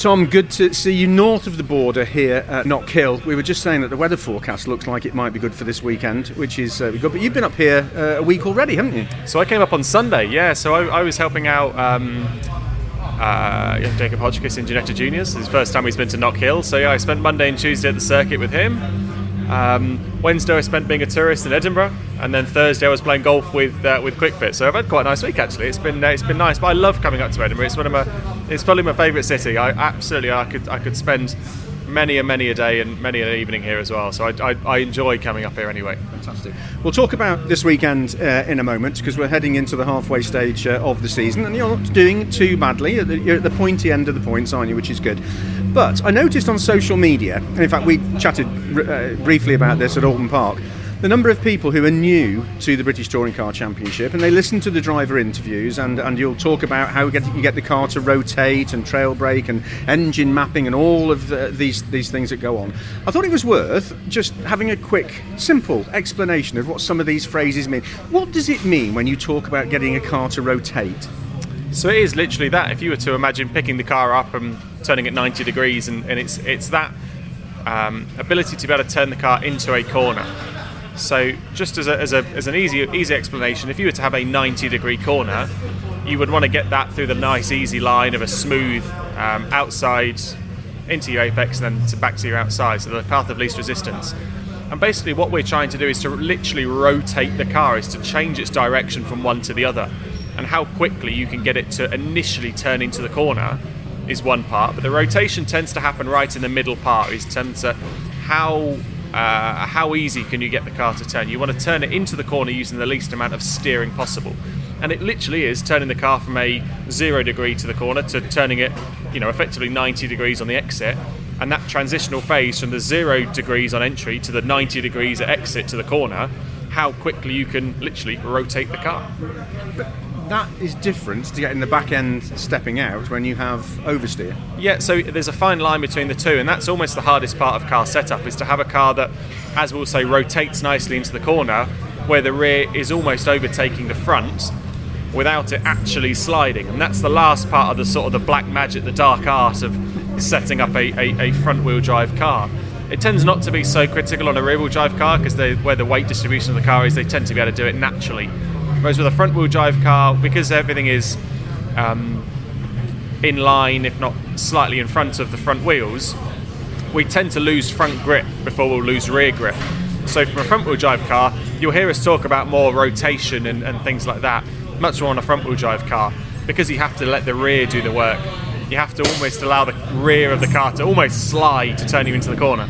Tom, good to see you north of the border here at Knockhill. We were just saying that the weather forecast looks like it might be good for this weekend, which is good. But you've been up here a week already, haven't you? So I came up on Sunday, yeah. So I was helping out Jacob Hodgkiss in Ginetta Juniors. It's the first time he's been to Knockhill. So yeah, I spent Monday and Tuesday at the circuit with him. Wednesday I spent being a tourist in Edinburgh, and then Thursday I was playing golf with QuickFit. So I've had quite a nice week actually. It's been nice, but I love coming up to Edinburgh. It's probably my favourite city. I could spend many a day and many an evening here as well. So I enjoy coming up here anyway. Fantastic. We'll talk about this weekend in a moment, because we're heading into the halfway stage of the season, and you're not doing too badly. You're at the pointy end of the points, aren't you? Which is good. But I noticed on social media, and in fact we chatted briefly about this at Oulton Park, the number of people who are new to the British Touring Car Championship, and they listen to the driver interviews, and you'll talk about how you get the car to rotate and trail brake and engine mapping and all of these things that go on. I thought it was worth just having a quick, simple explanation of what some of these phrases mean. What does it mean when you talk about getting a car to rotate? So it is literally that. If you were to imagine picking the car up and turning it 90 degrees, and it's that ability to be able to turn the car into a corner. So just as an easy explanation, if you were to have a 90 degree corner, you would want to get that through the nice easy line of a smooth outside into your apex and then back to your outside, so the path of least resistance. And basically what we're trying to do is to literally rotate the car, is to change its direction from one to the other. And how quickly you can get it to initially turn into the corner is one part, but the rotation tends to happen right in the middle part. It tends to how easy can you get the car to turn. You want to turn it into the corner using the least amount of steering possible, and it literally is turning the car from a 0 degree to the corner to turning it, effectively 90 degrees on the exit, and that transitional phase from the 0 degrees on entry to the 90 degrees at exit to the corner. How quickly you can literally rotate the car. That is different to getting the back end stepping out when you have oversteer. Yeah, so there's a fine line between the two, and that's almost the hardest part of car setup, is to have a car that, as we'll say, rotates nicely into the corner, where the rear is almost overtaking the front without it actually sliding. And that's the last part of the sort of the black magic, the dark art of setting up a front wheel drive car. It tends not to be so critical on a rear wheel drive car, because where the weight distribution of the car is, they tend to be able to do it naturally. Whereas with a front-wheel drive car, because everything is in line, if not slightly in front of the front wheels, we tend to lose front grip before we'll lose rear grip. So from a front-wheel drive car, you'll hear us talk about more rotation and things like that, much more on a front-wheel drive car, because you have to let the rear do the work. You have to almost allow the rear of the car to almost slide to turn you into the corner.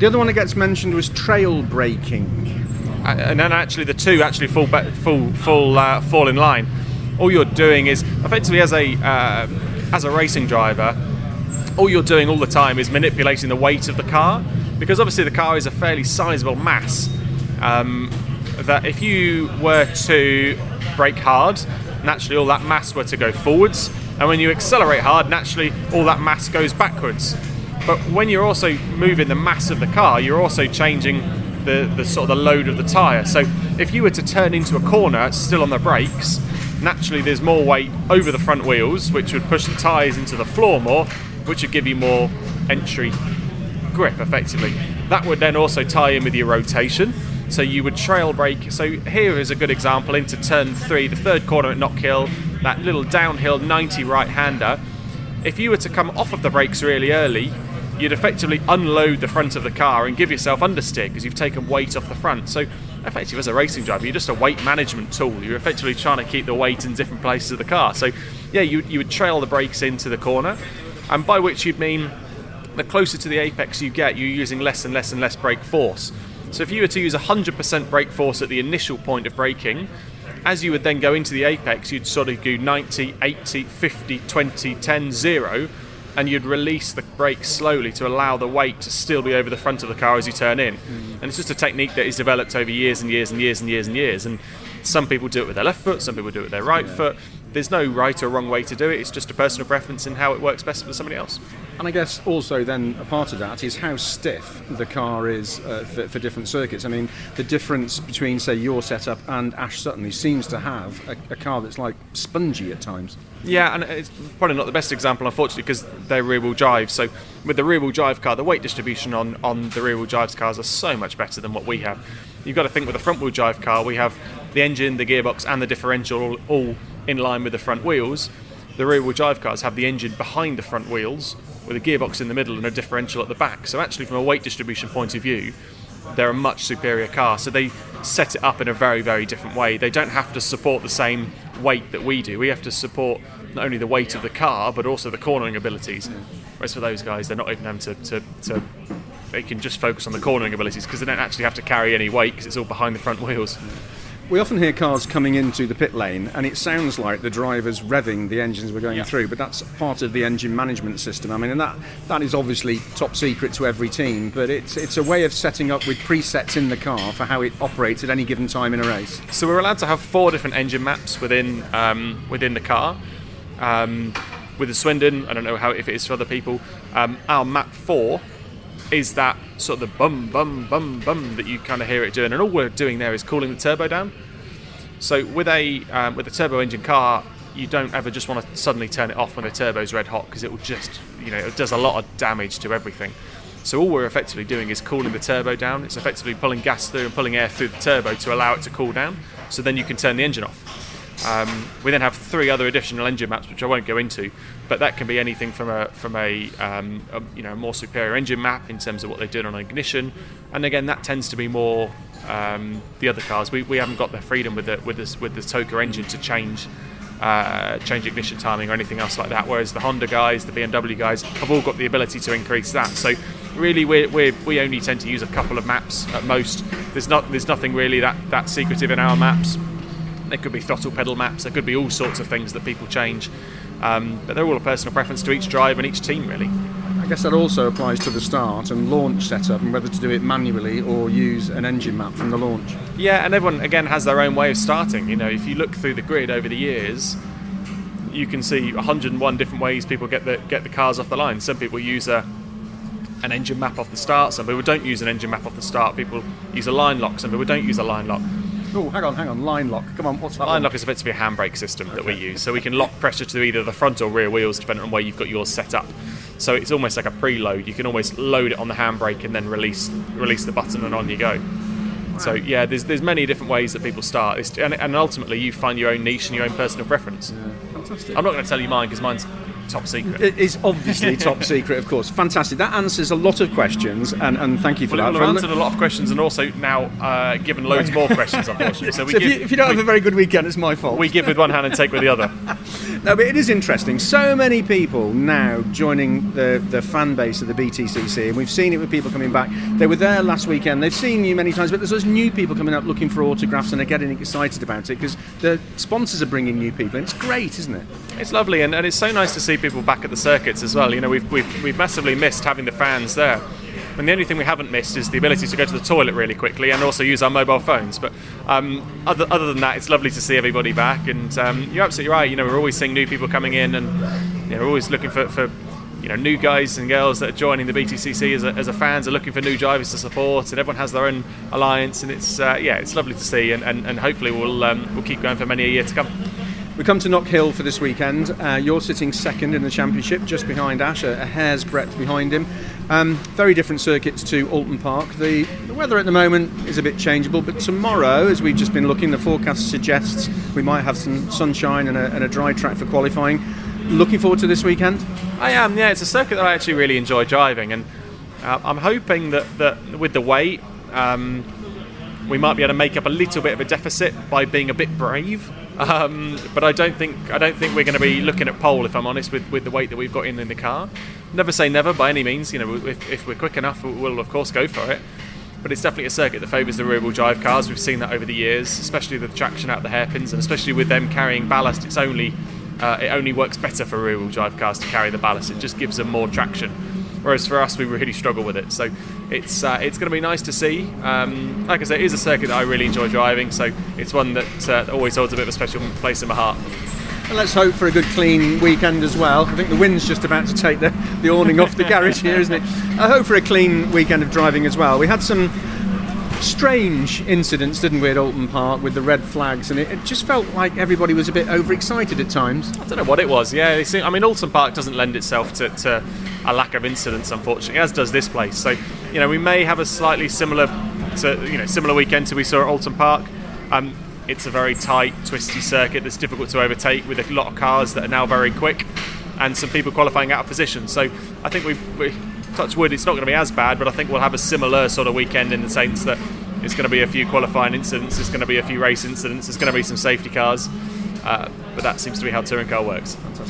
The other one that gets mentioned was trail braking. And then actually the two actually fall in line. All you're doing is effectively, as a racing driver, all you're doing all the time is manipulating the weight of the car, because obviously the car is a fairly sizable mass, that if you were to brake hard, naturally all that mass were to go forwards, and when you accelerate hard, naturally all that mass goes backwards. But when you're also moving the mass of the car, you're also changing the sort of the load of the tyre. So if you were to turn into a corner still on the brakes, naturally there's more weight over the front wheels, which would push the tyres into the floor more, which would give you more entry grip effectively. That would then also tie in with your rotation, so you would trail brake. So here is a good example into turn 3, the third corner at Knockhill, that little downhill 90 right-hander. If you were to come off of the brakes really early, you'd effectively unload the front of the car and give yourself understeer, because you've taken weight off the front. So effectively, as a racing driver, you're just a weight management tool. You're effectively trying to keep the weight in different places of the car. So yeah, you would trail the brakes into the corner, and by which you'd mean the closer to the apex you get, you're using less and less and less brake force. So if you were to use 100% brake force at the initial point of braking, as you would then go into the apex, you'd sort of go 90, 80, 50, 20, 10, 0, and you'd release the brake slowly to allow the weight to still be over the front of the car as you turn in. And it's just a technique that is developed over years and years and years and years and years. And some people do it with their left foot, some people do it with their right foot. there's no right or wrong way to do it. It's just a personal preference in how it works best for somebody else. And I guess also then a part of that is how stiff the car is for different circuits. I mean, the difference between, say, your setup and Ash Sutton, who seems to have a car that's like spongy at times. Yeah, and it's probably not the best example, unfortunately, because they're rear-wheel drive. So with the rear-wheel drive car, the weight distribution on the rear-wheel drive cars are so much better than what we have. You've got to think with a front-wheel drive car, we have the engine, the gearbox, and the differential all in line with the front wheels. The rear-wheel drive cars have the engine behind the front wheels with a gearbox in the middle and a differential at the back. So actually, from a weight distribution point of view, they're a much superior car. So they set it up in a very, very different way. They don't have to support the same weight that we do. We have to support not only the weight of the car, but also the cornering abilities. Whereas for those guys, they're not even having to they can just focus on the cornering abilities because they don't actually have to carry any weight because it's all behind the front wheels. We often hear cars coming into the pit lane and it sounds like the driver's revving the engines we're going through, but that's part of the engine management system. I mean, and that is obviously top secret to every team, but it's a way of setting up with presets in the car for how it operates at any given time in a race. So we're allowed to have 4 different engine maps within the car. With the Swindon, I don't know if it is for other people, our map 4 is that sort of the bum, bum, bum, bum that you kind of hear it doing. And all we're doing there is cooling the turbo down. So with a turbo engine car, you don't ever just want to suddenly turn it off when the turbo's red hot because it will just, it does a lot of damage to everything. So all we're effectively doing is cooling the turbo down. It's effectively pulling gas through and pulling air through the turbo to allow it to cool down. So then you can turn the engine off. We then have 3 other additional engine maps, which I won't go into, but that can be anything from a more superior engine map in terms of what they're doing on ignition, and again that tends to be more the other cars. We haven't got the freedom with the Toker engine to change ignition timing or anything else like that. Whereas the Honda guys, the BMW guys, have all got the ability to increase that. So really, we only tend to use a couple of maps at most. There's nothing really that secretive in our maps. There could be throttle pedal maps, there could be all sorts of things that people change, but they're all a personal preference to each driver and each team, really. I guess that also applies to the start and launch setup and whether to do it manually or use an engine map from the launch. Yeah, and everyone, again, has their own way of starting. If you look through the grid over the years, you can see 101 different ways people get the cars off the line. Some people use an engine map off the start, some people don't use an engine map off the start, people use a line lock, some people don't use a line lock. Oh, hang on, line lock. Come on, what's that? Line lock is effectively a handbrake system that we use, so we can lock pressure to either the front or rear wheels, depending on where you've got yours set up. So it's almost like a preload. You can always load it on the handbrake and then release the button, and on you go. Wow. So yeah, there's many different ways that people start, and ultimately you find your own niche and your own personal preference. Yeah. Fantastic. I'm not going to tell you mine because mine's top secret. It is obviously top secret, of course. Fantastic. That answers a lot of questions, and thank you for that. We've answered a lot of questions, and also now given loads more questions, unfortunately. So if you don't have a very good weekend, it's my fault. We give with one hand and take with the other. No, but it is interesting. So many people now joining the fan base of the BTCC, and we've seen it with people coming back. They were there last weekend. They've seen you many times, but there's those new people coming up looking for autographs, and they're getting excited about it because the sponsors are bringing new people, and it's great, isn't it? It's lovely, and it's so nice to see people back at the circuits as well. We've massively missed having the fans there, and the only thing we haven't missed is the ability to go to the toilet really quickly and also use our mobile phones, but other than that, it's lovely to see everybody back. And you're absolutely right, we're always seeing new people coming in, and we're always looking for new guys and girls that are joining the BTCC as a fans are looking for new drivers to support, and everyone has their own alliance, and it's lovely to see, and hopefully we'll keep going for many a year to come. We come to Knockhill for this weekend. You're sitting second in the championship, just behind Ash, a hair's breadth behind him. Very different circuits to Oulton Park. The weather at the moment is a bit changeable, but tomorrow, as we've just been looking, the forecast suggests we might have some sunshine and a dry track for qualifying. Looking forward to this weekend? I am, yeah. It's a circuit that I actually really enjoy driving, and I'm hoping that with the weight, we might be able to make up a little bit of a deficit by being a bit brave. But I don't think we're going to be looking at pole, if I'm honest, with the weight that we've got in the car. Never say never by any means. If we're quick enough, we'll of course go for it. But it's definitely a circuit that favours the rear-wheel drive cars. We've seen that over the years, especially the traction out the hairpins, and especially with them carrying ballast. It's only it only works better for rear-wheel drive cars to carry the ballast. It just gives them more traction. Whereas for us, we really struggle with it. So it's going to be nice to see. Like I say, it is a circuit that I really enjoy driving, so it's one that always holds a bit of a special place in my heart. And let's hope for a good clean weekend as well. I think the wind's just about to take the awning off the garage here, isn't it? I hope for a clean weekend of driving as well. We had some strange incidents, didn't we, at Oulton Park with the red flags, and it just felt like everybody was a bit overexcited at times. I don't know what it was, yeah. I mean, Oulton Park doesn't lend itself to a lack of incidents, unfortunately, as does this place. So, you know, we may have a slightly similar weekend to we saw at Oulton Park. It's a very tight, twisty circuit that's difficult to overtake, with a lot of cars that are now very quick and some people qualifying out of position. So I think we touch wood, it's not going to be as bad, but I think we'll have a similar sort of weekend in the sense that it's going to be a few qualifying incidents, it's going to be a few race incidents, there's going to be some safety cars, but that seems to be how touring car works. Fantastic.